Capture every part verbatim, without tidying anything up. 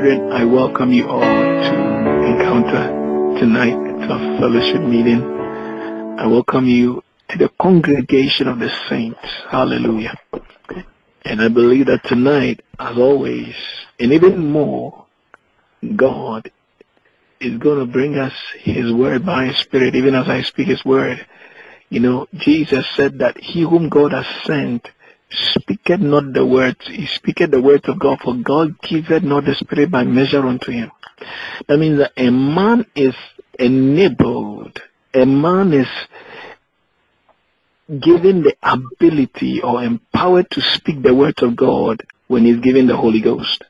brethren, I welcome you all to Encounter tonight. It's our fellowship meeting. I welcome you to the congregation of the saints. Hallelujah. And I believe that tonight, as always, and even more, God is going to bring us His word by His Spirit, even as I speak His word. You know, Jesus said that he whom God has sent speaketh not the words, he speaketh the words of God, for God giveth not the Spirit by measure unto him. That means that a man is enabled, a man is given the ability or empowered to speak the words of God when he's given the Holy Ghost.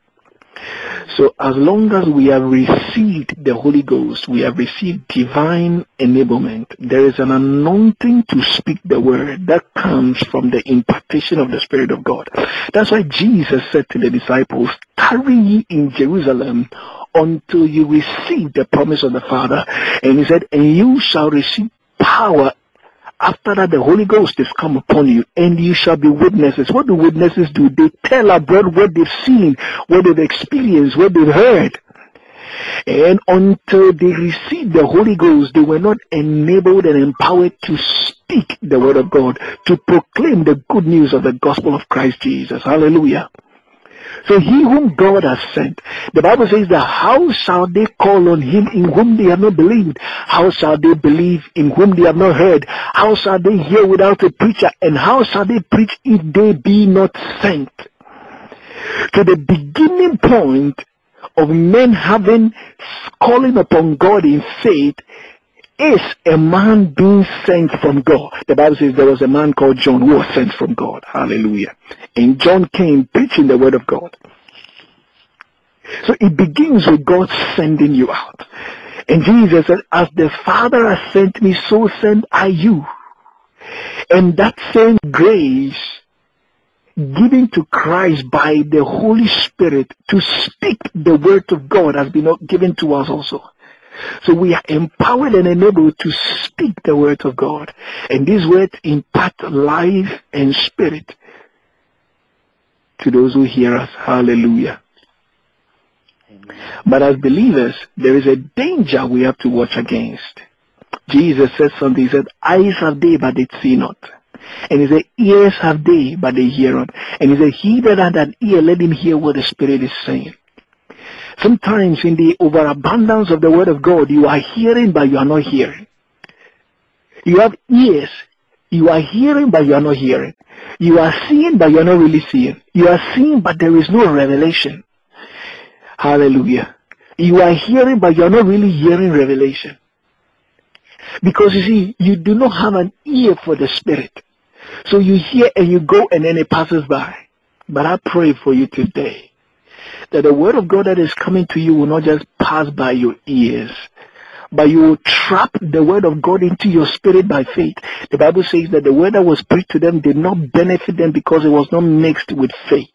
So as long as we have received the Holy Ghost, we have received divine enablement. There is an anointing to speak the word that comes from the impartation of the Spirit of God. That's why Jesus said to the disciples, tarry ye in Jerusalem until you receive the promise of the Father. And he said, and you shall receive power. After that, the Holy Ghost is come upon you, and you shall be witnesses. What do witnesses do? They tell abroad what they've seen, what they've experienced, what they've heard. And until they received the Holy Ghost, they were not enabled and empowered to speak the word of God, to proclaim the good news of the gospel of Christ Jesus. Hallelujah. So he whom God has sent, the Bible says that how shall they call on him in whom they have not believed? How shall they believe in whom they have not heard? How shall they hear without a preacher? And how shall they preach if they be not sent? So the beginning point of men having calling upon God in faith is a man being sent from God. The Bible says there was a man called John who was sent from God. Hallelujah. And John came preaching the word of God. So it begins with God sending you out. And Jesus said, as the Father has sent me, so send I you. And that same grace given to Christ by the Holy Spirit to speak the word of God has been given to us also. So we are empowered and enabled to speak the word of God. And these words impact life and spirit to those who hear us. Hallelujah. Amen. But as believers, there is a danger we have to watch against. Jesus said something. He said, eyes have they, but they see not. And he said, ears have they, but they hear not. And he said, he that hath an ear, let him hear what the Spirit is saying. Sometimes in the overabundance of the word of God, you are hearing, but you are not hearing. You have ears. You are hearing, but you are not hearing. You are seeing, but you are not really seeing. You are seeing, but there is no revelation. Hallelujah. You are hearing, but you are not really hearing revelation. Because you see, you do not have an ear for the Spirit. So you hear and you go and then it passes by. But I pray for you today that the word of God that is coming to you will not just pass by your ears, but you will trap the word of God into your spirit by faith. The Bible says that the word that was preached to them did not benefit them because it was not mixed with faith.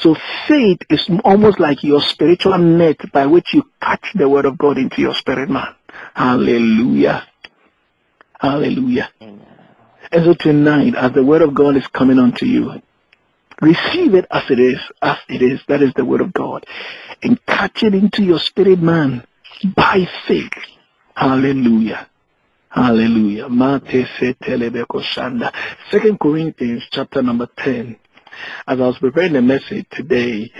So faith is almost like your spiritual net by which you catch the word of God into your spirit, man. Hallelujah. Hallelujah. Amen. And so tonight, as the word of God is coming unto you, receive it as it is, as it is. That is the word of God. And catch it into your spirit, man, by faith. Hallelujah. Hallelujah. Second Corinthians chapter number ten. As I was preparing the message today,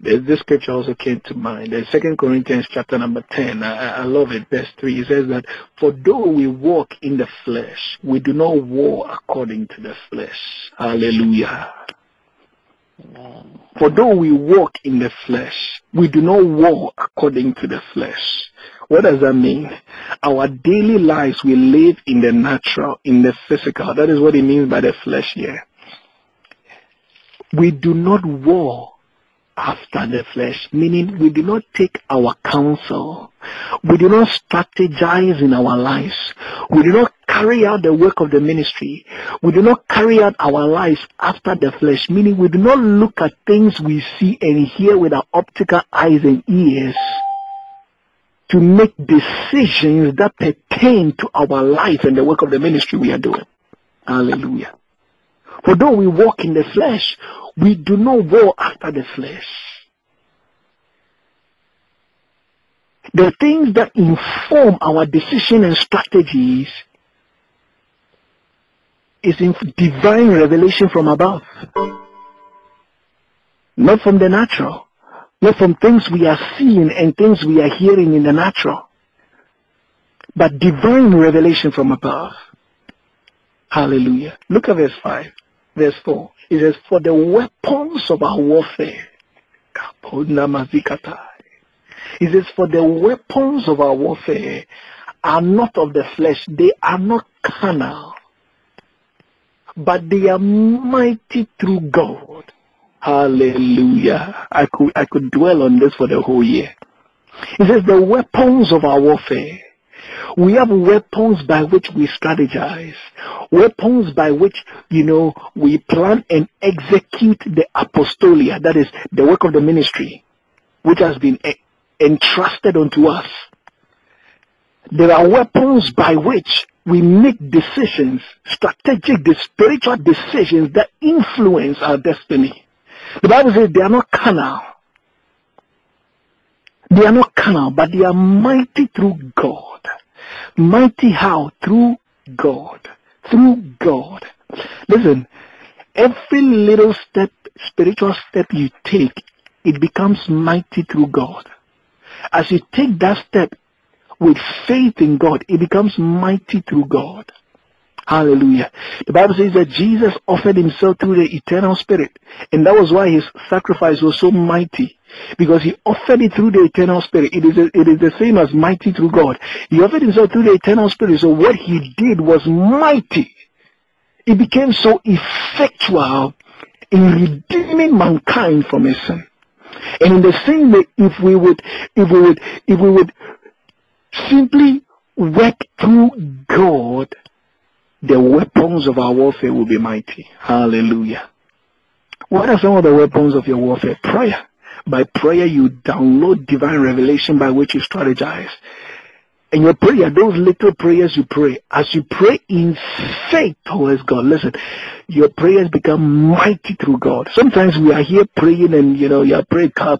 this scripture also came to mind. Second Corinthians chapter number ten. I, I love it. Verse three. It says that, for though we walk in the flesh, we do not war according to the flesh. Hallelujah. For though we walk in the flesh, we do not walk according to the flesh. What does that mean? Our daily lives, we live in the natural, in the physical. That is what it means by the flesh here. We do not walk after the flesh, meaning we do not take our counsel. We do not strategize in our lives. We do not carry out the work of the ministry. We do not carry out our lives after the flesh, meaning we do not look at things we see and hear with our optical eyes and ears to make decisions that pertain to our life and the work of the ministry we are doing. Hallelujah. For though we walk in the flesh, we do not war after the flesh. the things that inform our decision and strategies is in divine revelation from above, not from the natural, not from things we are seeing and things we are hearing in the natural, but divine revelation from above. Hallelujah. Look at verse five, verse four. It says, for the weapons of our warfare, it says, for the weapons of our warfare are not of the flesh, they are not carnal, but they are mighty through God. Hallelujah. I could, I could dwell on this for the whole year. It says the weapons of our warfare. We have weapons by which we strategize, weapons by which, you know, we plan and execute the apostolia, that is the work of the ministry, which has been entrusted unto us. There are weapons by which we make decisions, strategic, spiritual decisions that influence our destiny. The Bible says they are not carnal. They are not carnal, but they are mighty through God. Mighty how? Through God. Through God. Listen, every little step, spiritual step you take, it becomes mighty through God. As you take that step with faith in God, it becomes mighty through God. Hallelujah. The Bible says that Jesus offered himself through the eternal spirit. And that was why his sacrifice was so mighty. Because he offered it through the eternal spirit. It is, a, it is the same as mighty through God. He offered himself through the eternal spirit. So what he did was mighty. It became so effectual in redeeming mankind from his sin. And in the same way, if we would, if we would, if we would simply work through God, the weapons of our warfare will be mighty. Hallelujah. What are some of the weapons of your warfare? Prayer. By prayer, you download divine revelation by which you strategize. And your prayer, those little prayers you pray, as you pray in faith towards God, listen, your prayers become mighty through God. Sometimes we are here praying and, you know, you pray, listen, in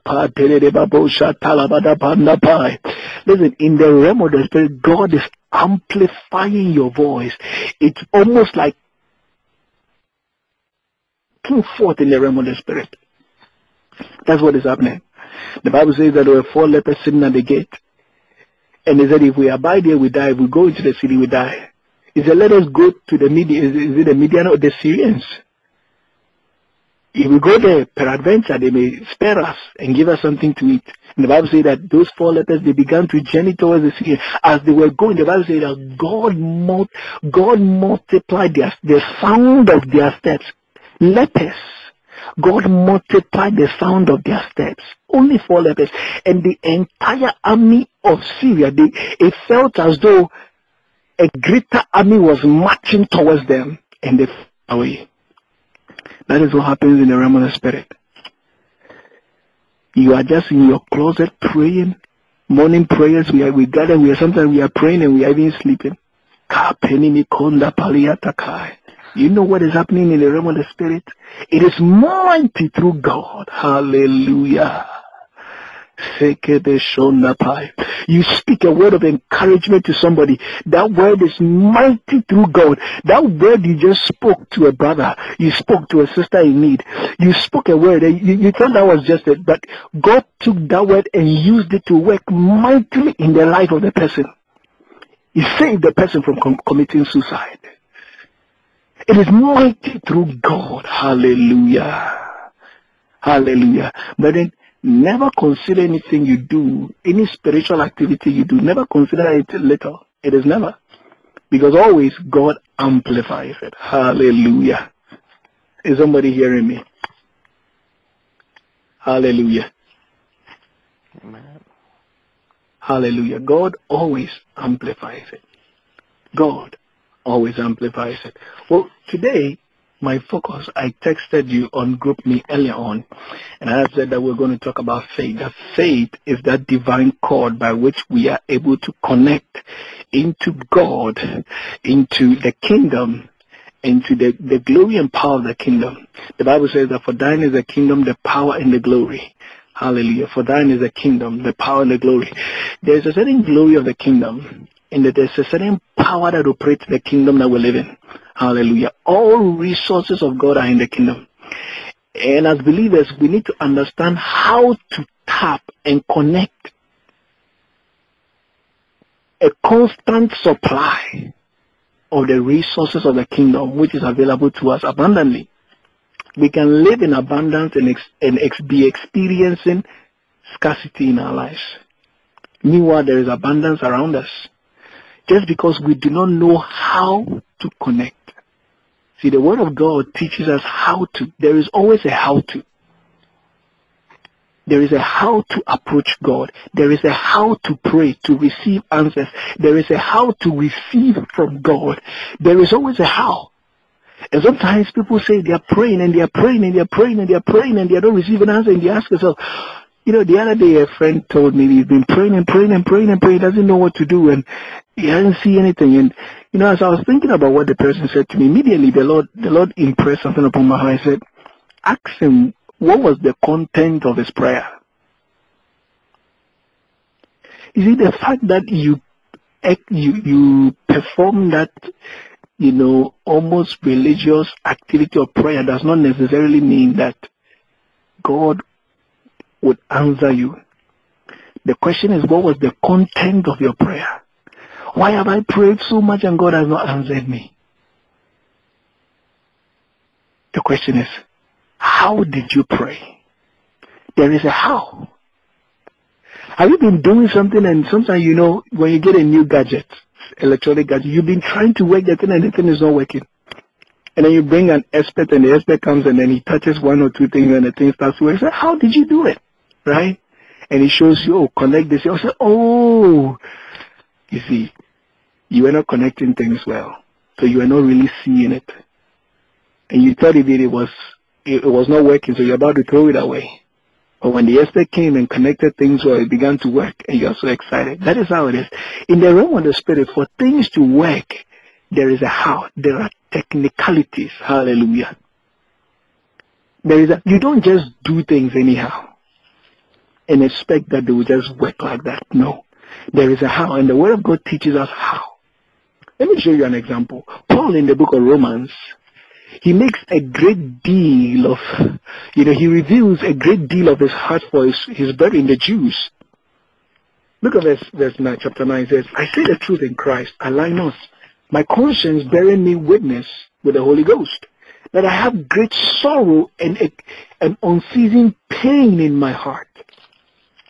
the realm of the spirit, God is amplifying your voice. It's almost like coming forth in the realm of the spirit. That's what is happening. The Bible says that there were four lepers sitting at the gate. And he said, if we abide here, we die. If we go into the city, we die. He said, let us go to the Midian. Is it the Midian or the Syrians? If we go there, peradventure, they may spare us and give us something to eat. And the Bible says that those four lepers, they began to journey towards the sea. As they were going, the Bible says that God, mul God multiplied their, the sound of their steps. Lepers. God multiplied the sound of their steps. Only four lepers. And the entire army of Syria, they, it felt as though a greater army was marching towards them. And they fell away. That is what happens in the realm of the spirit. You are just in your closet praying. Morning prayers, we are we gather, we are sometimes we are praying and we are even sleeping. You know what is happening in the realm of the spirit? It is mighty through God. Hallelujah. You speak a word of encouragement to somebody. That word is mighty through God. That word you just spoke to a brother. You spoke to a sister in need. You spoke a word and you, you thought that was just it. But God took that word and used it to work mightily in the life of the person. He saved the person from com committing suicide. It is mighty through God. Hallelujah. Hallelujah. But then, never consider anything you do, any spiritual activity you do, never consider it little. It is never. Because always God amplifies it. Hallelujah. Is somebody hearing me? Hallelujah. Amen. Hallelujah. God always amplifies it. God always amplifies it. Well, today, my focus, I texted you on Group Me earlier on, and I have said that we're going to talk about faith. That faith is that divine cord by which we are able to connect into God, into the kingdom, into the, the glory and power of the kingdom. The Bible says that for thine is the kingdom, the power, and the glory. Hallelujah. For thine is the kingdom, the power, and the glory. There is a certain glory of the kingdom, and there is a certain power that operates the kingdom that we live in. Hallelujah. All resources of God are in the kingdom. And as believers, we need to understand how to tap and connect a constant supply of the resources of the kingdom, which is available to us abundantly. We can live in abundance and, ex and ex be experiencing scarcity in our lives. Meanwhile, there is abundance around us, just because we do not know how to connect. See, the Word of God teaches us how to. There is always a how to. There is a how to approach God. There is a how to pray to receive answers. There is a how to receive from God. There is always a how. And sometimes people say they are praying and they are praying and they are praying and they are praying and they don't receive an answer, and they ask themselves, you know, the other day a friend told me he's been praying and praying and praying and praying, he doesn't know what to do and he doesn't see anything. And, you know, as I was thinking about what the person said to me, immediately the Lord, the Lord impressed something upon my heart. I said, ask him what was the content of his prayer. You see, the fact that you, you, you perform that, you know, almost religious activity of prayer does not necessarily mean that God would answer you. The question is, what was the content of your prayer? Why have I prayed so much and God has not answered me? The question is, how did you pray? There is a how. Have you been doing something, and sometimes, you know, when you get a new gadget, electronic gadget, you've been trying to work that thing and the thing is not working. And then you bring an expert and the expert comes and then he touches one or two things and the thing starts to work. So how did you do it? Right? And he shows you, oh, connect this. You say, oh, you see, you were not connecting things well. So you were not really seeing it. And you thought it did, it was, it was not working, so you're about to throw it away. But when the expert came and connected things well, it began to work, and you're so excited. That is how it is. In the realm of the Spirit, for things to work, there is a how. There are technicalities. Hallelujah. There is a, you don't just do things anyhow and expect that they will just work like that. No. There is a how, and the Word of God teaches us how. Let me show you an example. Paul, in the book of Romans, he makes a great deal of, you know, he reveals a great deal of his heart for his, his brethren, the Jews. Look at verse, verse nine, chapter nine, says, I say the truth in Christ, I lie not. My conscience bearing me witness with the Holy Ghost, that I have great sorrow and an unceasing pain in my heart.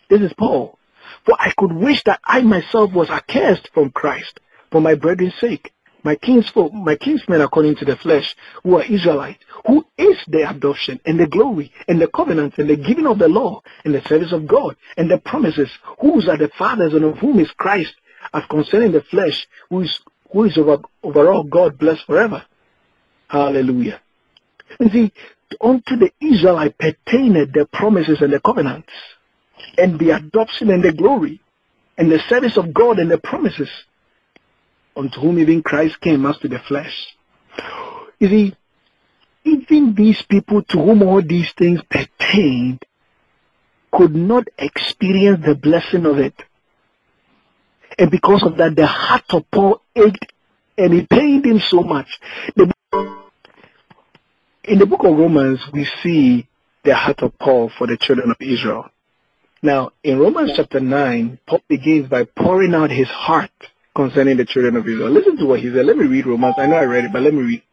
This is Paul. For I could wish that I myself was accursed from Christ, for my brethren's sake, my kinsfolk, my kinsmen according to the flesh, who are Israelites, who is the adoption and the glory and the covenants and the giving of the law and the service of God and the promises, whose are the fathers and of whom is Christ, as concerning the flesh, who is who is over, overall God blessed forever. Hallelujah. And see, unto the Israelite pertained the promises and the covenants, and the adoption and the glory, and the service of God and the promises, unto whom even Christ came as to the flesh. You see, even these people to whom all these things pertained could not experience the blessing of it. And because of that, the heart of Paul ached, and it pained him so much. The, in the book of Romans, we see the heart of Paul for the children of Israel. Now, in Romans chapter nine, Paul begins by pouring out his heart concerning the children of Israel. Listen to what he said. Let me read Romans. I know I read it, but let me read.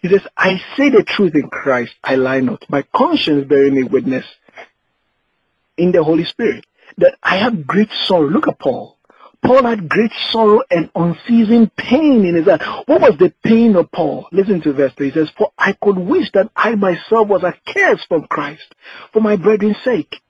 He says, I say the truth in Christ, I lie not. My conscience bearing me witness in the Holy Spirit, that I have great sorrow. Look at Paul. Paul had great sorrow and unceasing pain in his heart. What was the pain of Paul? Listen to verse three. He says, for I could wish that I myself was accursed from Christ, for my brethren's sake,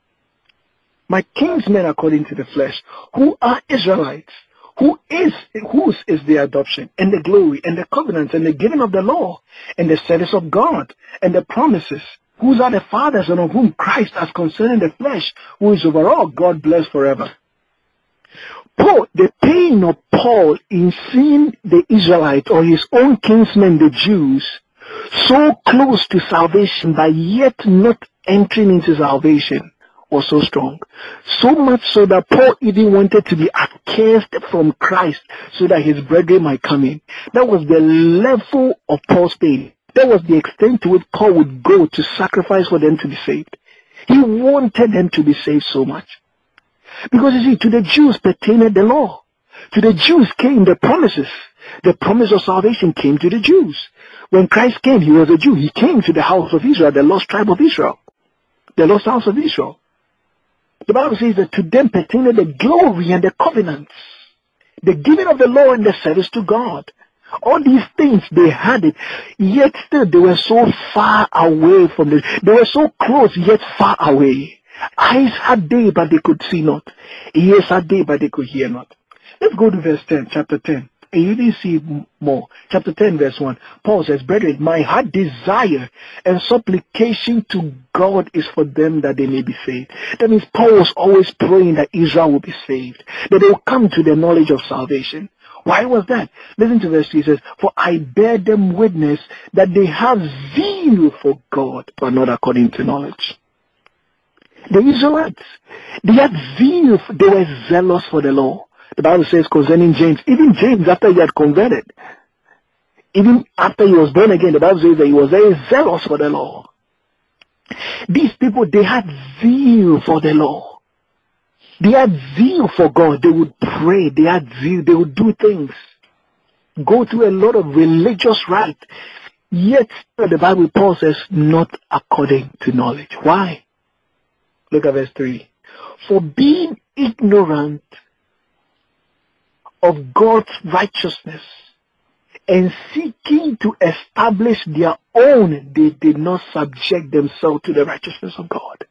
my kinsmen according to the flesh, who are Israelites, who is, whose is the adoption, and the glory, and the covenants, and the giving of the law, and the service of God, and the promises, whose are the fathers, and of whom Christ, as concerning the flesh, who is over all God blessed forever. Paul, the pain of Paul in seeing the Israelites or his own kinsmen, the Jews, so close to salvation, but yet not entering into salvation, was so strong. So much so that Paul even wanted to be accursed from Christ so that his brethren might come in. That was the level of Paul's pain. That was the extent to which Paul would go to sacrifice for them to be saved. He wanted them to be saved so much. Because you see, to the Jews pertained the law. To the Jews came the promises. The promise of salvation came to the Jews. When Christ came, he was a Jew. He came to the house of Israel, the lost tribe of Israel. The lost house of Israel. The Bible says that to them pertained the glory and the covenants. The giving of the law and the service to God. All these things, they had it, yet still they were so far away from this. They were so close, yet far away. Eyes had they, but they could see not. Ears had they, but they could hear not. Let's go to verse ten, chapter ten. And you didn't see more. Chapter ten, verse one. Paul says, brethren, my heart desire and supplication to God is for them that they may be saved. That means Paul was always praying that Israel will be saved, that they will come to the knowledge of salvation. Why was that? Listen to verse three. It says, for I bear them witness that they have zeal for God, but not according to knowledge. The Israelites, they had zeal, they were zealous for the law. The Bible says concerning James, even James after he had converted, even after he was born again, the Bible says that he was very zealous for the law. These people, they had zeal for the law. They had zeal for God. They would pray. They had zeal. They would do things. Go through a lot of religious rites. Yet, the Bible, Paul says, not according to knowledge. Why? Look at verse three. For being ignorant of God's righteousness and seeking to establish their own, they did not subject themselves to the righteousness of God.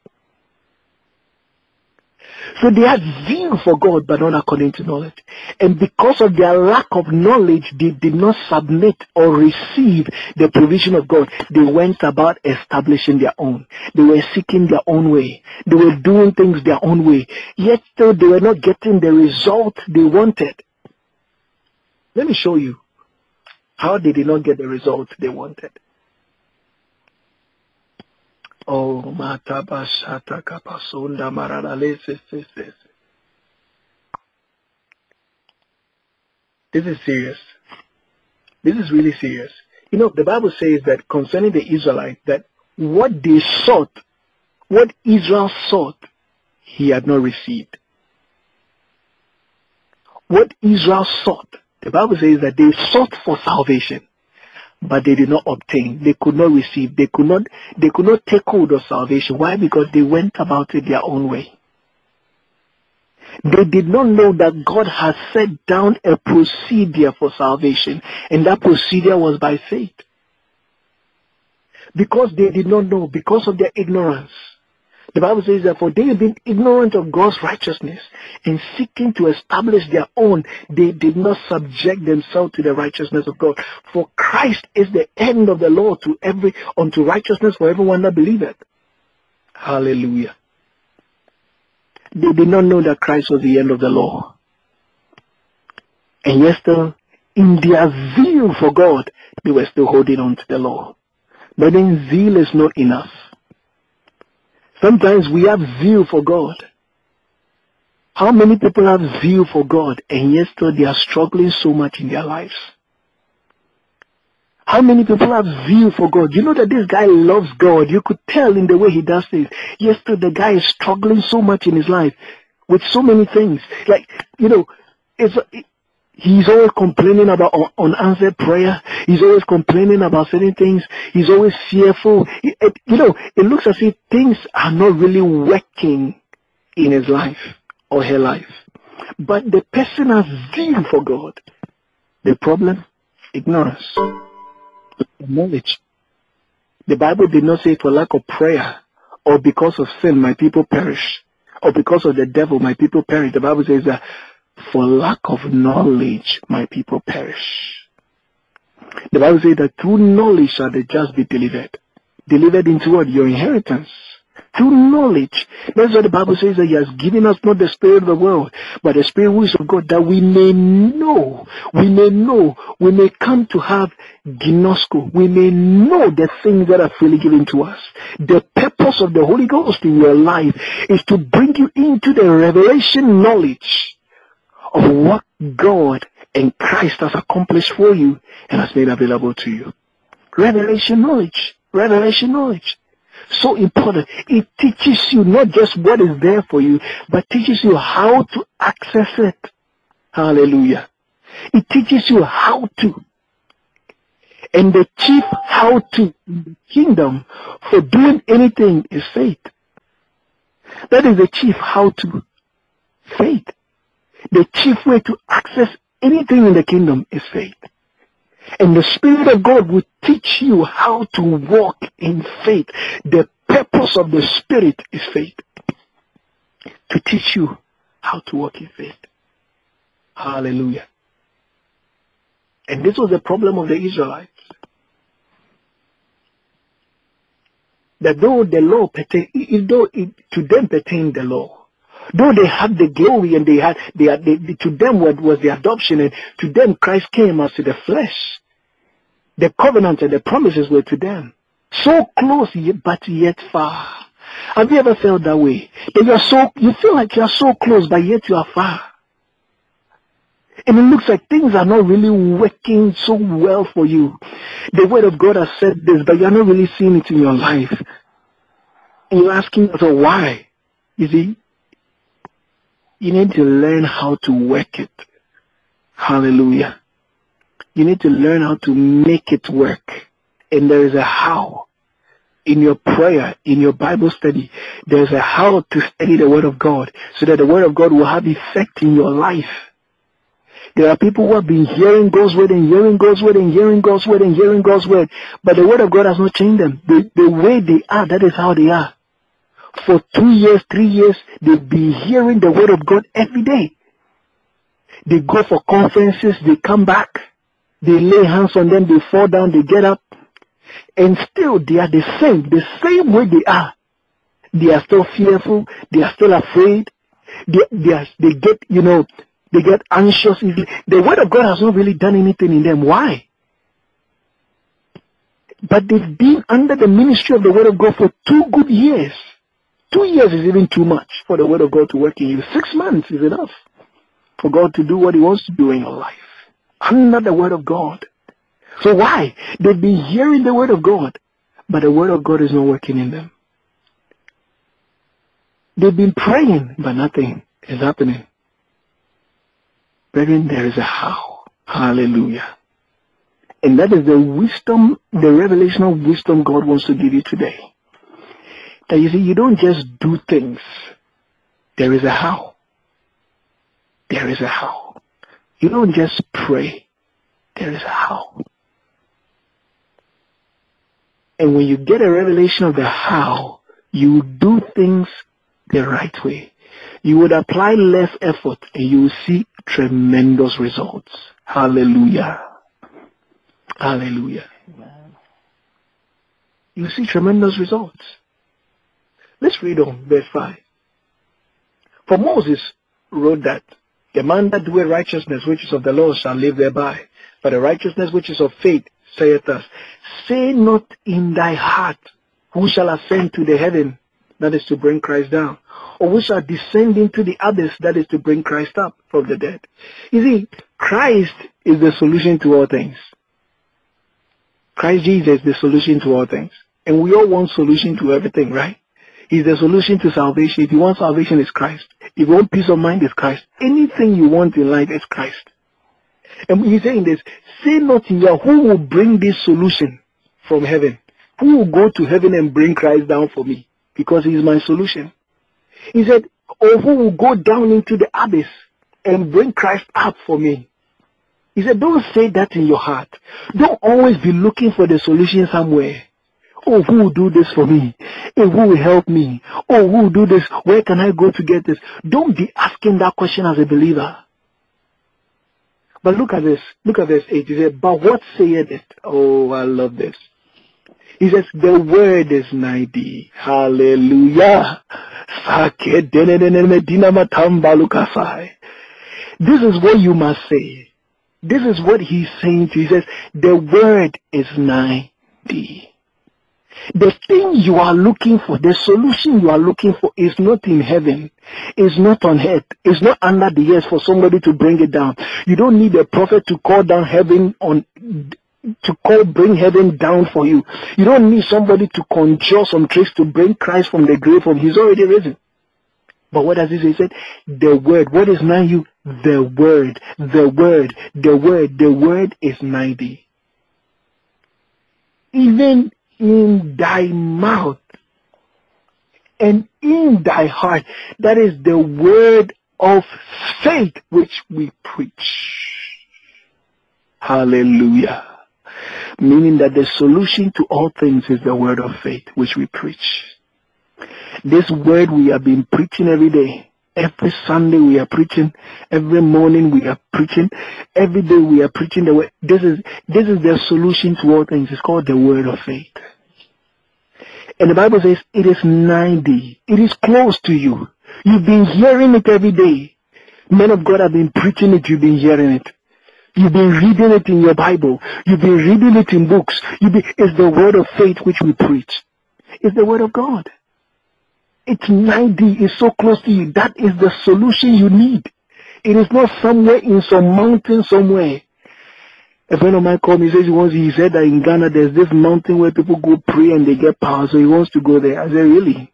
So they had zeal for God, but not according to knowledge. And because of their lack of knowledge, they did not submit or receive the provision of God. They went about establishing their own. They were seeking their own way. They were doing things their own way. Yet still, they were not getting the result they wanted. Let me show you how they did not get the result they wanted. Oh, Matabashata Kapasunda Maralese. This is serious. This is really serious. You know, the Bible says that concerning the Israelites, that what they sought, what Israel sought, he had not received. What Israel sought, the Bible says that they sought for salvation, but they did not obtain. They could not receive. They could not, they could not take hold of salvation. Why? Because they went about it their own way. They did not know that God has set down a procedure for salvation, and that procedure was by faith. Because they did not know, because of their ignorance. The Bible says that for they have been ignorant of God's righteousness and seeking to establish their own, they did not subject themselves to the righteousness of God. For Christ is the end of the law to every unto righteousness for everyone that believeth. Hallelujah. They did not know that Christ was the end of the law. And yet still, in their zeal for God, they were still holding on to the law. But then zeal is not enough. Sometimes we have zeal for God. How many people have zeal for God and yet still they are struggling so much in their lives? How many people have zeal for God? You know that this guy loves God. You could tell in the way he does things. Yet still the guy is struggling so much in his life with so many things. Like, you know, it's... It, He's always complaining about unanswered prayer. He's always complaining about certain things. He's always fearful. It, it, you know, it looks as if things are not really working in his life or her life. But the person has zeal for God. The problem? Ignorance. Knowledge. The Bible did not say for lack of prayer or because of sin my people perish, or because of the devil my people perish. The Bible says that for lack of knowledge, my people perish. The Bible says that through knowledge shall the just be delivered. Delivered into what? Your inheritance. through knowledge. That's what the Bible says, that he has given us not the spirit of the world, but the spirit which is of God, that we may know, we may know, we may come to have gnosko, we may know the things that are freely given to us. The purpose of the Holy Ghost in your life is to bring you into the revelation knowledge of what God and Christ has accomplished for you and has made available to you. Revelation knowledge, revelation knowledge. So important. It teaches you not just what is there for you, but teaches you how to access it. Hallelujah. It teaches you how to. And the chief how to in the kingdom for doing anything is faith. That is the chief how to. Faith. The chief way to access anything in the kingdom is faith. And the Spirit of God will teach you how to walk in faith. The purpose of the Spirit is faith. To teach you how to walk in faith. Hallelujah. And this was the problem of the Israelites. That though the law pertained, though it, to them pertained the law, though they had the glory and they had, they had they, to them what was the adoption, and to them Christ came as to the flesh. The covenant and the promises were to them. So close, but yet far. Have you ever felt that way? That you are so, you feel like you are so close, but yet you are far. And it looks like things are not really working so well for you. The Word of God has said this, but you are not really seeing it in your life. And you're asking yourself, why? You see? You need to learn how to work it. Hallelujah. You need to learn how to make it work. And there is a how. In your prayer, in your Bible study, there is a how to study the Word of God so that the Word of God will have effect in your life. There are people who have been hearing God's Word and hearing God's Word and hearing God's Word and hearing God's Word, but the Word of God has not changed them. The, the way they are, that is how they are. For two years, three years, they've been hearing the Word of God every day. They go for conferences, they come back, they lay hands on them, they fall down, they get up, and still they are the same, the same way they are. They are still fearful, they are still afraid, they, they, are, they get, you know, they get anxious easily. The Word of God has not really done anything in them. Why? But they've been under the ministry of the Word of God for two good years. Two years is even too much for the Word of God to work in you. Six months is enough for God to do what He wants to do in your life. Under the Word of God. So why? They've been hearing the Word of God, but the Word of God is not working in them. They've been praying, but nothing is happening. Brethren, there is a how. Hallelujah. And that is the wisdom, the revelational wisdom God wants to give you today. That you see, you don't just do things. There is a how. There is a how. You don't just pray. There is a how. And when you get a revelation of the how, you do things the right way. You would apply less effort and you will see tremendous results. Hallelujah. Hallelujah. You will see tremendous results. Let's read on verse five. For Moses wrote that the man that doeth righteousness which is of the law shall live thereby. But the righteousness which is of faith saith us, say not in thy heart, who shall ascend to the heaven, that is to bring Christ down, or who shall descend into the abyss, that is to bring Christ up from the dead. You see, Christ is the solution to all things. Christ Jesus is the solution to all things. And we all want solution to everything, right? He's the solution to salvation. If you want salvation, it's Christ. If you want peace of mind, it's Christ. Anything you want in life is Christ. And he's saying this, say not in your heart, who will bring this solution from heaven? Who will go to heaven and bring Christ down for me? Because he's my solution. He said, or who will go down into the abyss and bring Christ up for me? He said, don't say that in your heart. Don't always be looking for the solution somewhere. Oh, who will do this for me? Oh, who will help me? Oh, who will do this? Where can I go to get this? Don't be asking that question as a believer. But look at this. Look at verse eight. He said, but what saith it? Oh, I love this. He says, the word is nigh thee. Hallelujah. This is what you must say. This is what he's saying to you. He says, the word is nigh thee. The thing you are looking for, the solution you are looking for is not in heaven, is not on earth, is not under the earth for somebody to bring it down. You don't need a prophet to call down heaven on, to call, bring heaven down for you. You don't need somebody to conjure some tricks to bring Christ from the grave, from he's already risen. But what does he say? He said, the word, what is nigh you? The word, the word, the word, the word is nigh thee. Even in thy mouth and in thy heart. That is the word of faith which we preach. Hallelujah. Meaning that the solution to all things is the word of faith which we preach. This word we have been preaching every day. Every Sunday we are preaching. Every morning we are preaching. Every day we are preaching the word. This is, this is the solution to all things. It's called the word of faith. And the Bible says it is nigh thee. It is close to you. You've been hearing it every day. Men of God have been preaching it. You've been hearing it. You've been reading it in your Bible. You've been reading it in books. You've been, it's the word of faith which we preach. It's the word of God. It's ninety, it's so close to you. That is the solution you need. It is not somewhere in some mountain somewhere. A friend of mine called me, he says he wants, he said that in Ghana there's this mountain where people go pray and they get power, so he wants to go there. I said, really?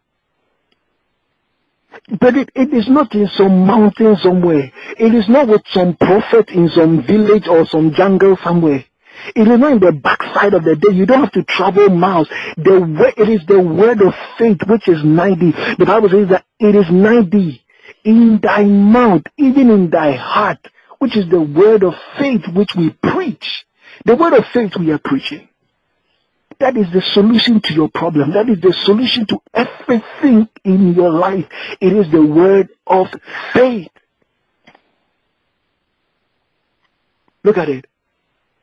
But it, it is not in some mountain somewhere. It is not with some prophet in some village or some jungle somewhere. It is not in the backside of the day. You don't have to travel miles. The way, it is the word of faith which is nigh thee. The Bible says that it is nigh thee in thy mouth, even in thy heart, which is the word of faith which we preach. The word of faith we are preaching. That is the solution to your problem. That is the solution to everything in your life. It is the word of faith. Look at it.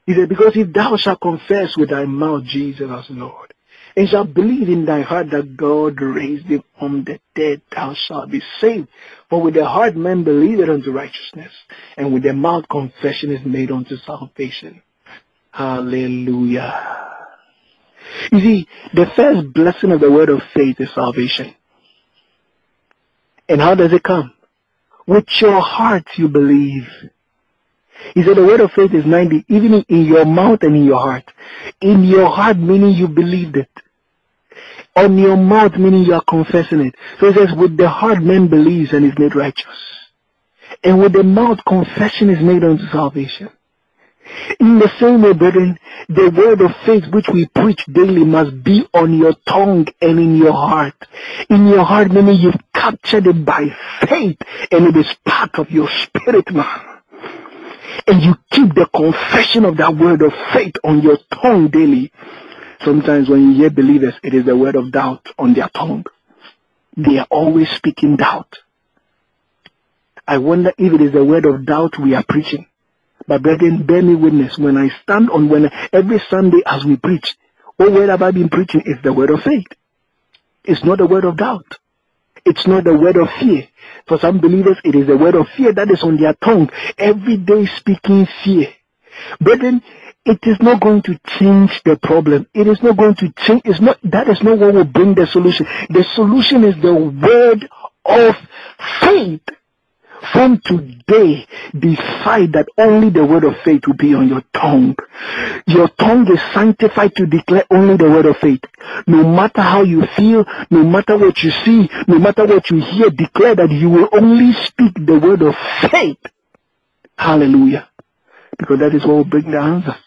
He said, because if thou shalt confess with thy mouth Jesus as Lord, and shalt believe in thy heart that God raised him from the dead, thou shalt be saved. For with the heart man believeth unto righteousness, and with the mouth confession is made unto salvation. Hallelujah. You see, the first blessing of the word of faith is salvation. And how does it come? With your heart you believe. He said the word of faith is ninety, even in your mouth and in your heart. In your heart, meaning you believed it. On your mouth, meaning you are confessing it. So it says, with the heart man believes and is made righteous. And with the mouth, confession is made unto salvation. In the same way, brethren, the word of faith which we preach daily must be on your tongue and in your heart. In your heart, meaning you've captured it by faith and it is part of your spirit, man. And you keep the confession of that word of faith on your tongue daily. Sometimes when you hear believers, it is the word of doubt on their tongue. They are always speaking doubt. I wonder if it is the word of doubt we are preaching. But brethren, bear me witness. When I stand on, when every Sunday as we preach, what word have I been preaching? It's the word of faith. It's not the word of doubt. It's not the word of fear. For some believers, it is the word of fear that is on their tongue. Every day speaking fear. Brethren, it is not going to change the problem. It is not going to change. It's not, that is not what will bring the solution. The solution is the word of faith. From today, decide that only the word of faith will be on your tongue. Your tongue is sanctified to declare only the word of faith. No matter how you feel, no matter what you see, no matter what you hear, declare that you will only speak the word of faith. Hallelujah. Because that is what will bring the answer.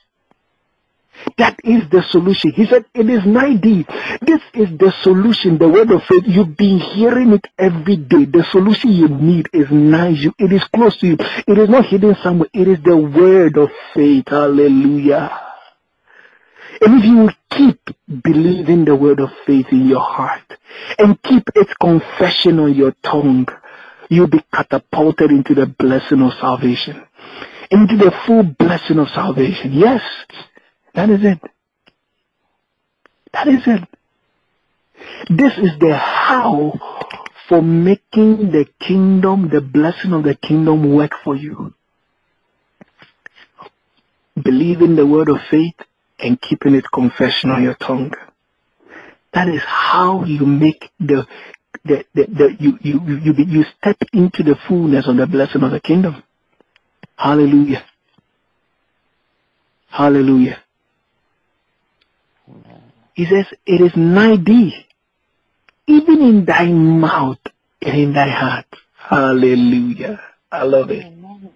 That is the solution. He said, it is nigh thee. This is the solution, the word of faith. You've been hearing it every day. The solution you need is nigh you. It is close to you. It is not hidden somewhere. It is the word of faith. Hallelujah. And if you keep believing the word of faith in your heart and keep its confession on your tongue, you'll be catapulted into the blessing of salvation, into the full blessing of salvation. Yes. That is it. That is it. This is the how for making the kingdom, the blessing of the kingdom work for you. Believing the word of faith and keeping it confession on your tongue. That is how you make the, the, the, the you, you, you, you step into the fullness of the blessing of the kingdom. Hallelujah. Hallelujah. He says, it is nigh thee, even in thy mouth and in thy heart. Hallelujah. I love it. Amen.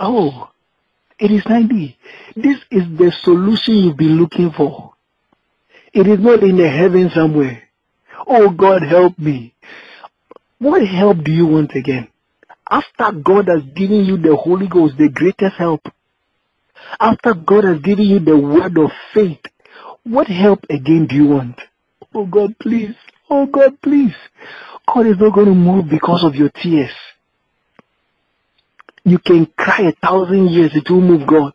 Oh, it is nigh thee. This is the solution you've been looking for. It is not in the heaven somewhere. Oh, God, help me. What help do you want again? After God has given you the Holy Ghost, the greatest help. After God has given you the word of faith, what help again do you want? Oh God, please. Oh God, please. God is not going to move because of your tears. You can cry a thousand years, it will move God.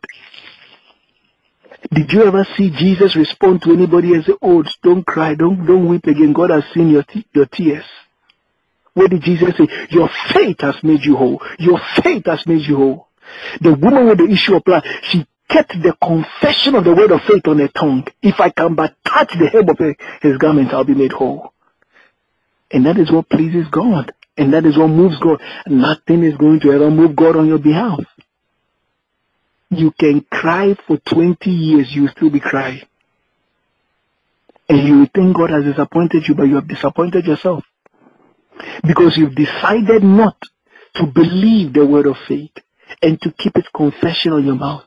Did you ever see Jesus respond to anybody and say, oh, don't cry, don't, don't weep again. God has seen your, your tears. What did Jesus say? Your faith has made you whole. Your faith has made you whole. The woman with the issue of blood, she kept the confession of the word of faith on her tongue. If I can but touch the hem of his garment, I'll be made whole. And that is what pleases God. And that is what moves God. Nothing is going to ever move God on your behalf. You can cry for twenty years, you will still be crying. And you will think God has disappointed you, but you have disappointed yourself. Because you've decided not to believe the word of faith and to keep its confession on your mouth.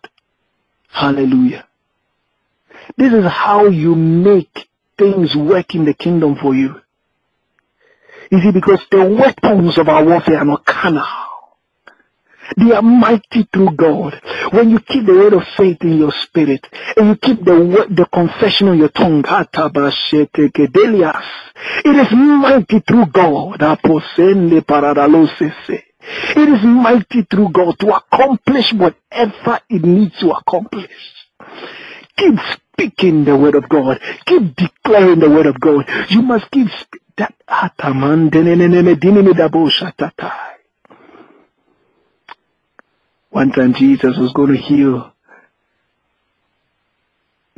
Hallelujah. This is how you make things work in the kingdom for you. You see, because the weapons of our warfare are not carnal. They are mighty through God. When you keep the word of faith in your spirit, and you keep the word, the confession on your tongue, it is mighty through God. It is mighty through God to accomplish whatever it needs to accomplish. Keep speaking the word of God. Keep declaring the word of God. You must keep speaking. One time Jesus was going to heal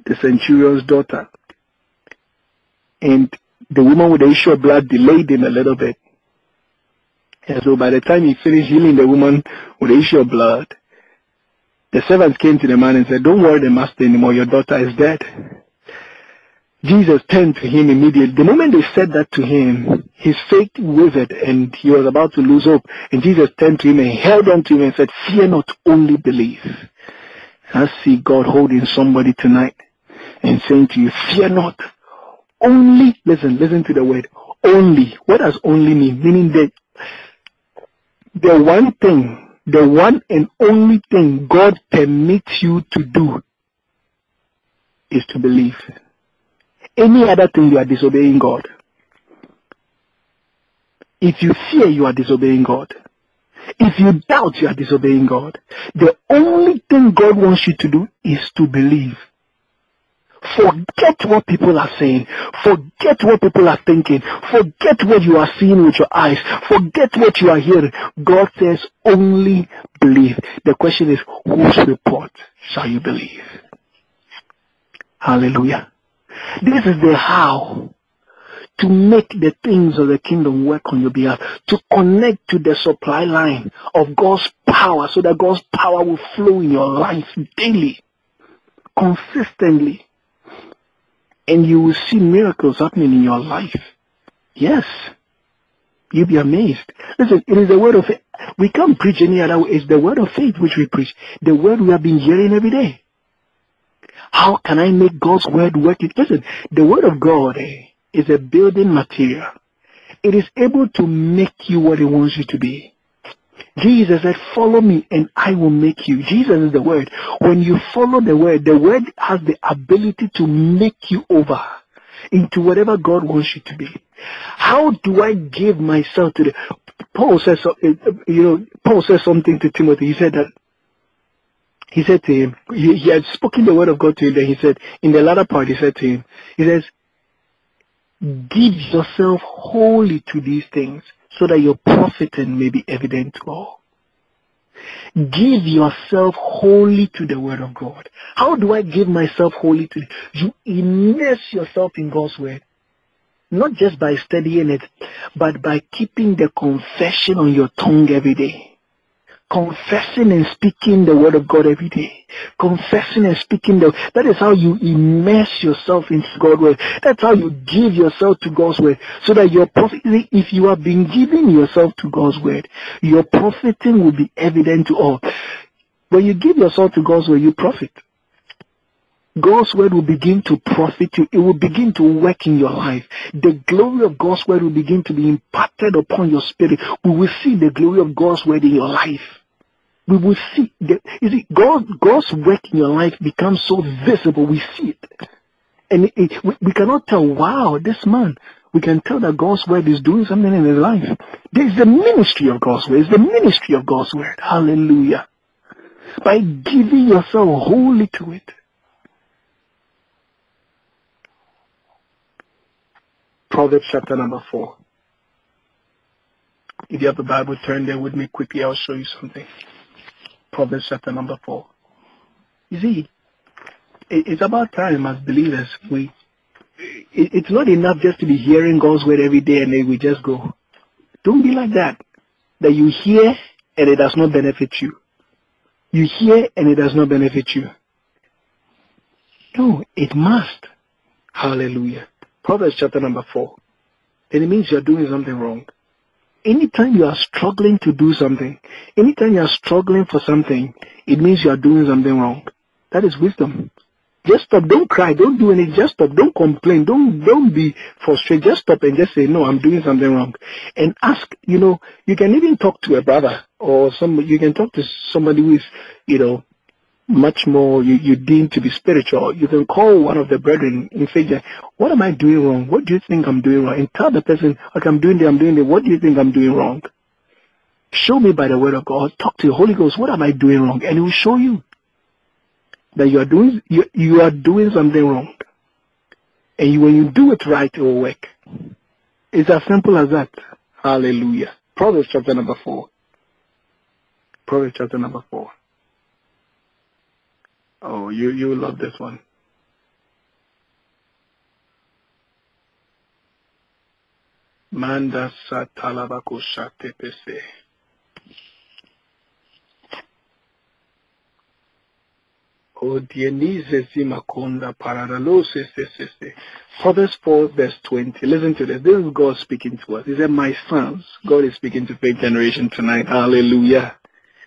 the centurion's daughter. And the woman with the issue of blood delayed him a little bit. And so by the time he finished healing the woman with the issue of blood, the servants came to the man and said, don't worry the master anymore, your daughter is dead. Jesus turned to him immediately. The moment they said that to him, his faith wavered and he was about to lose hope. And Jesus turned to him and held on to him and said, fear not, only believe. I see God holding somebody tonight and saying to you, fear not, only, listen, listen to the word, only. What does only mean? Meaning that the one thing, the one and only thing God permits you to do is to believe. Any other thing, you are disobeying God. If you fear, you are disobeying God. If you doubt, you are disobeying God. The only thing God wants you to do is to believe. Forget what people are saying. Forget what people are thinking. Forget what you are seeing with your eyes. Forget what you are hearing. God says only believe. The question is, whose report shall you believe? Hallelujah. This is the how to make the things of the kingdom work on your behalf. To connect to the supply line of God's power so that God's power will flow in your life daily, consistently. And you will see miracles happening in your life. Yes. You'll be amazed. Listen, it is the word of faith. We can't preach any other way. It's the word of faith which we preach. The word we have been hearing every day. How can I make God's word work? Listen, the word of God eh, is a building material. It is able to make you what it wants you to be. Jesus said, follow me and I will make you. Jesus is the word. When you follow the word, the word has the ability to make you over into whatever God wants you to be. How do I give myself to the... Paul says, you know, Paul says something to Timothy. He said that, he said to him, he had spoken the word of God to him, then he said, in the latter part, he said to him, he says, Give yourself wholly to these things so that your profiting may be evident to all. Give yourself wholly to the Word of God. How do I give myself wholly to? You immerse yourself in God's Word. Not just by studying it, but by keeping the confession on your tongue every day. Confessing and speaking the Word of God every day. Confessing and speaking the That is how you immerse yourself into God's Word. That's how you give yourself to God's Word. So that your profiting, if you have been giving yourself to God's Word, your profiting will be evident to all. When you give yourself to God's Word, you profit. God's Word will begin to profit you. It will begin to work in your life. The glory of God's Word will begin to be imparted upon your spirit. We will see the glory of God's Word in your life. We will see that, you see, God, God's work in your life becomes so visible. We see it. And it, it, we, we cannot tell, wow, this man. We can tell that God's Word is doing something in his life. There's the ministry of God's Word. It's the ministry of God's Word. Hallelujah. By giving yourself wholly to it. Proverbs chapter number four. If you have the Bible, turn there with me quickly. I'll show you something. Proverbs chapter number four. You see, it's about time as believers. We, it's not enough just to be hearing God's Word every day and then we just go. Don't be like that. That you hear and it does not benefit you. You hear and it does not benefit you. No, it must. Hallelujah. Proverbs chapter number four. Then it means you're doing something wrong. Anytime you are struggling to do something, anytime you are struggling for something, it means you are doing something wrong. That is wisdom. Just stop. Don't cry. Don't do anything. Just stop. Don't complain. Don't don't be frustrated. Just stop and just say, no, I'm doing something wrong. And ask, you know, you can even talk to a brother or somebody. You can talk to somebody who is, you know, much more you, you deem to be spiritual. You can call one of the brethren and say, what am I doing wrong? What do you think I'm doing wrong? And tell the person, okay, I'm doing this, I'm doing this. What do you think I'm doing wrong? Show me by the Word of God. Talk to the Holy Ghost. What am I doing wrong? And He will show you that you are doing you, you are doing something wrong. And you, when you do it right, it will work. It's as simple as that. Hallelujah. Proverbs chapter number four. Proverbs chapter number four. Oh, you, you love this one. Manda satalabakosha tepese. O dienize zimakonda paradalose sesese. Proverbs four, verse twenty. Listen to this. This is God speaking to us. He said, my sons. God is speaking to faith generation tonight. Hallelujah.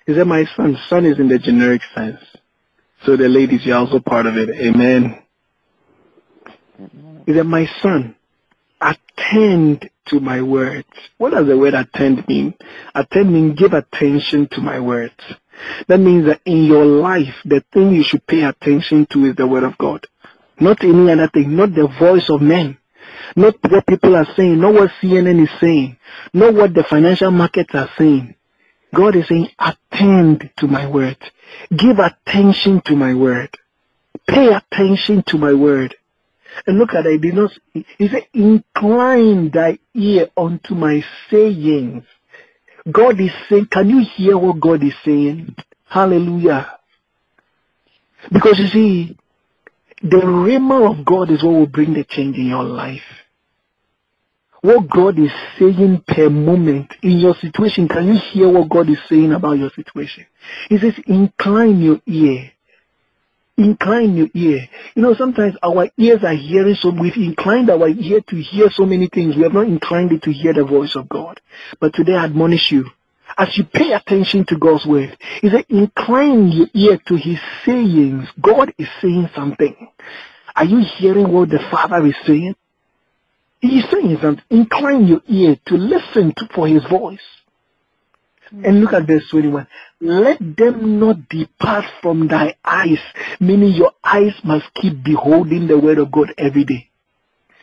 He said, my son. Son is in the generic sense. So the ladies, you're also part of it. Amen. He said, my son, attend to my words. What does the word attend mean? Attend means give attention to my words. That means that in your life, the thing you should pay attention to is the Word of God. Not any other thing, not the voice of men. Not what people are saying, not what C N N is saying, not what the financial markets are saying. God is saying, attend to my word. Give attention to my word. Pay attention to my word. And look at it. Did not, he said, incline thy ear unto my sayings. God is saying, can you hear what God is saying? Hallelujah. Because you see, the rhema of God is what will bring the change in your life. What God is saying per moment in your situation. Can you hear what God is saying about your situation? He says, incline your ear. Incline your ear. You know, sometimes our ears are hearing, so we've inclined our ear to hear so many things. We have not inclined it to hear the voice of God. But today I admonish you, as you pay attention to God's word, he said, incline your ear to his sayings. God is saying something. Are you hearing what the Father is saying? He's saying something. Incline your ear to listen to, for his voice. Mm. And look at verse twenty-one. Let them not depart from thy eyes. Meaning your eyes must keep beholding the word of God every day.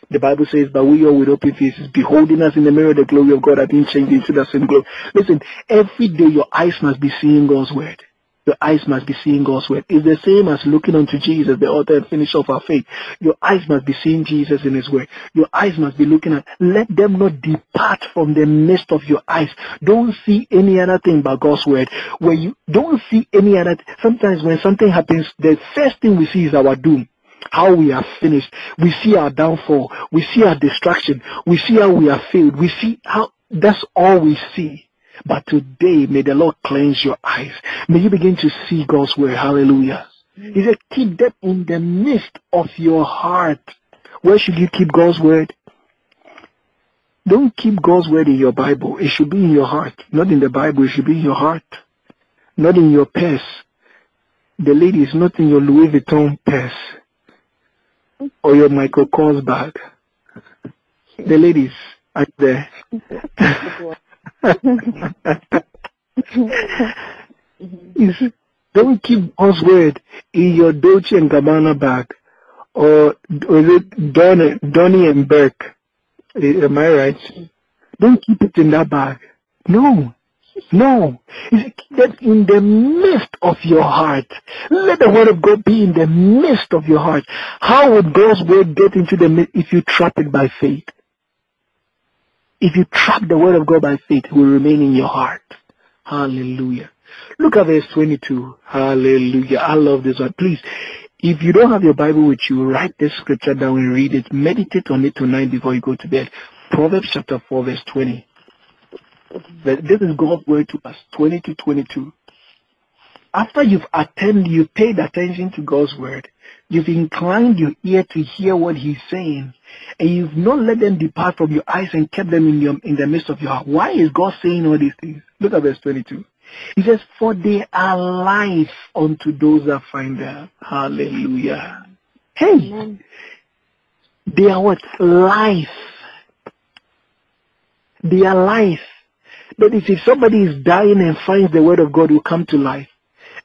The Bible says, but we all with open faces, beholding us in the mirror the glory of God, are being changed into the same glory. Listen, every day your eyes must be seeing God's word. Your eyes must be seeing God's word. It's the same as looking unto Jesus, the author and finisher of our faith. Your eyes must be seeing Jesus in his word. Your eyes must be looking at. Let them not depart from the midst of your eyes. Don't see any other thing but God's word. Where you don't see any other. Sometimes when something happens, the first thing we see is our doom. How we are finished. We see our downfall. We see our destruction. We see how we are failed. We see how. That's all we see. But today, may the Lord cleanse your eyes. May you begin to see God's word. Hallelujah. Mm-hmm. He said, keep them in the midst of your heart. Where should you keep God's word? Don't keep God's word in your Bible. It should be in your heart. Not in the Bible. It should be in your heart. Not in your purse. The lady is not in your Louis Vuitton purse. Or your Michael Kors bag. The ladies are there. You see, don't keep God's word in your Dolce and Gabbana bag, or is it Donny, Donny and Burke? Am I right? Don't keep it in that bag. No, no. You see, keep that in the midst of your heart. Let the word of God be in the midst of your heart. How would God's word get into the midst if you trap it by faith? If you trap the word of God by faith, it will remain in your heart. Hallelujah. Look at verse twenty-two. Hallelujah. I love this one. Please, if you don't have your Bible with you, write this scripture down and read it. Meditate on it tonight before you go to bed. Proverbs chapter four, verse twenty. This is God's word to us, twenty to twenty-two. After you've attended, you've paid attention to God's word, you've inclined your ear to hear what he's saying, and you've not let them depart from your eyes and kept them in, your, in the midst of your heart. Why is God saying all these things? Look at verse twenty-two. He says, for they are life unto those that find them. Hallelujah. Hey, amen. They are what? Life. They are life. That is, if somebody is dying and finds the word of God, will come to life.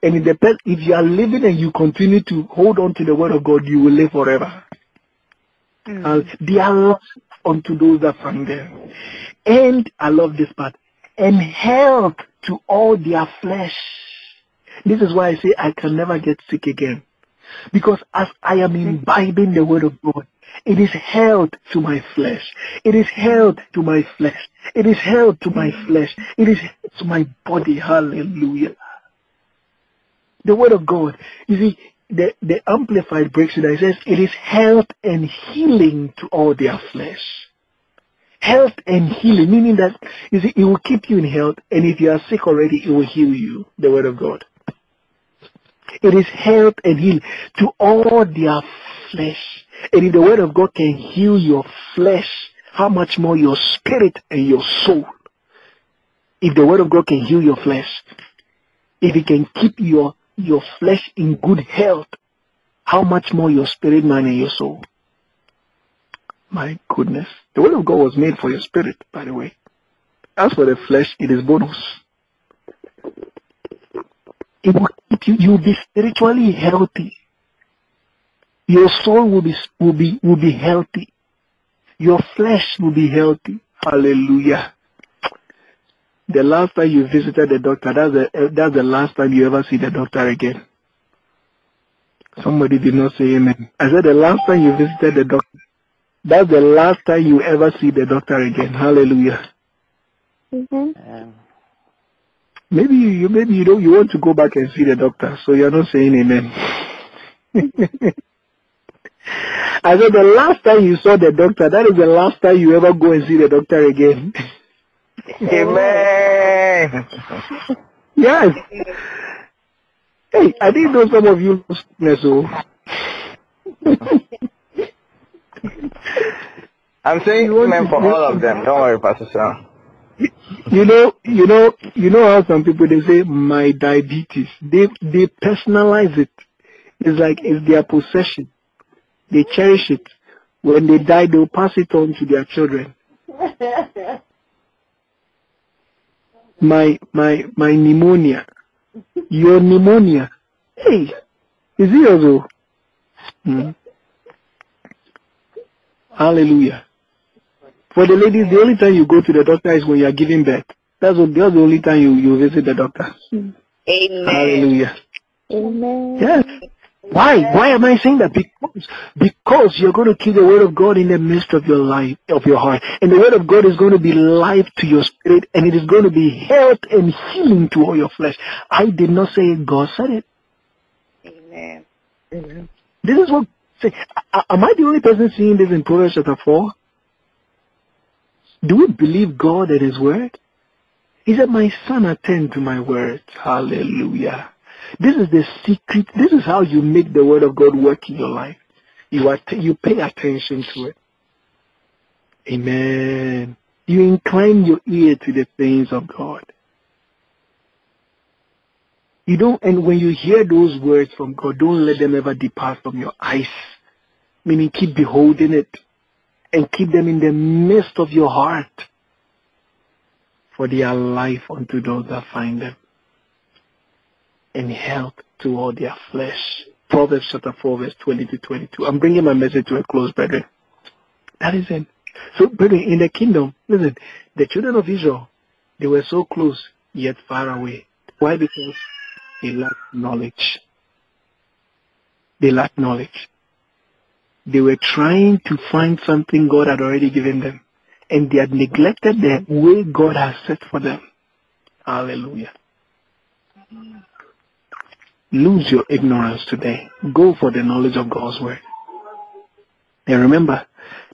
And it depends, if you are living and you continue to hold on to the word of God, you will live forever. Mm. Uh, they are life unto those that find them. And, I love this part, and health to all their flesh. This is why I say I can never get sick again. Because as I am imbibing the word of God, it is health to my flesh. It is health to my flesh. It is health to my flesh. It is health to my body. Hallelujah. The word of God, you see, the, the Amplified breaks it down. It says, it is health and healing to all their flesh. Health and healing, meaning that, you see, it will keep you in health, and if you are sick already, it will heal you, the word of God. It is health and healing to all their flesh. And if the word of God can heal your flesh, how much more your spirit and your soul? If the word of God can heal your flesh, if it can keep your your flesh in good health, how much more your spirit, man, and your soul? My goodness. The word of God was made for your spirit, by the way. As for the flesh, it is bonus. It will keep you, you'll be spiritually healthy. Your soul will be, will be, will be healthy. Your flesh will be healthy. Hallelujah. The last time you visited the doctor, that's the, that's the last time you ever see the doctor again. Somebody did not say amen. I said the last time you visited the doctor, that's the last time you ever see the doctor again. Hallelujah. Mm-hmm. Maybe you, maybe you don't, you want to go back and see the doctor, so you're not saying amen. I said the last time you saw the doctor, that is the last time you ever go and see the doctor again. Amen. Yes. Hey, I didn't know some of you so. I'm saying amen for all of them. Don't worry, Pastor Sam. You know, you know, you know how some people they say my diabetes. They they personalize it. It's like it's their possession. They cherish it. When they die, they'll pass it on to their children. My my my pneumonia, your pneumonia. Hey, is it also? Hmm. Hallelujah. For the ladies, the only time you go to the doctor is when you are giving birth. That's, that's the only time you you visit the doctor. Amen. Hallelujah. Amen. Yes. Why? Why am I saying that? Because, because you're going to keep the word of God in the midst of your life, of your heart. And the word of God is going to be life to your spirit, and it is going to be health and healing to all your flesh. I did not say it. God said it. Amen. Amen. This is what, say, am I the only person seeing this in Proverbs chapter four? Do we believe God and His word? He said, my son, attend to my words. Hallelujah. This is the secret. This is how you make the word of God work in your life. You are you pay attention to it. Amen. You incline your ear to the things of God. You don't. And when you hear those words from God, don't let them ever depart from your eyes. Meaning, keep beholding it, and keep them in the midst of your heart. For they are life unto those that find them, and health to all their flesh. Proverbs chapter four, verse twenty to twenty-two. I'm bringing my message to a close, brethren. That is it. So, brethren, in the kingdom, listen, the children of Israel, they were so close, yet far away. Why? Because they lacked knowledge. They lacked knowledge. They were trying to find something God had already given them, and they had neglected the way God has set for them. Hallelujah. Lose your ignorance today. Go for the knowledge of God's word. And remember,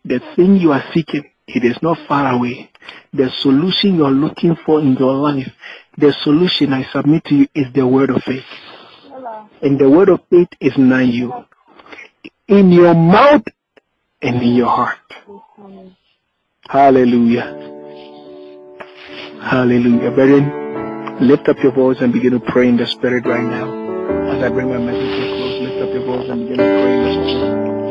the thing you are seeking, it is not far away. The solution you are looking for in your life, the solution I submit to you is the word of faith. Hello. And the word of faith is nigh you. In your mouth and in your heart. Hallelujah. Hallelujah. Brethren, lift up your voice and begin to pray in the spirit right now. As I bring my message to a close, lift up your voice and begin to pray in the spirit.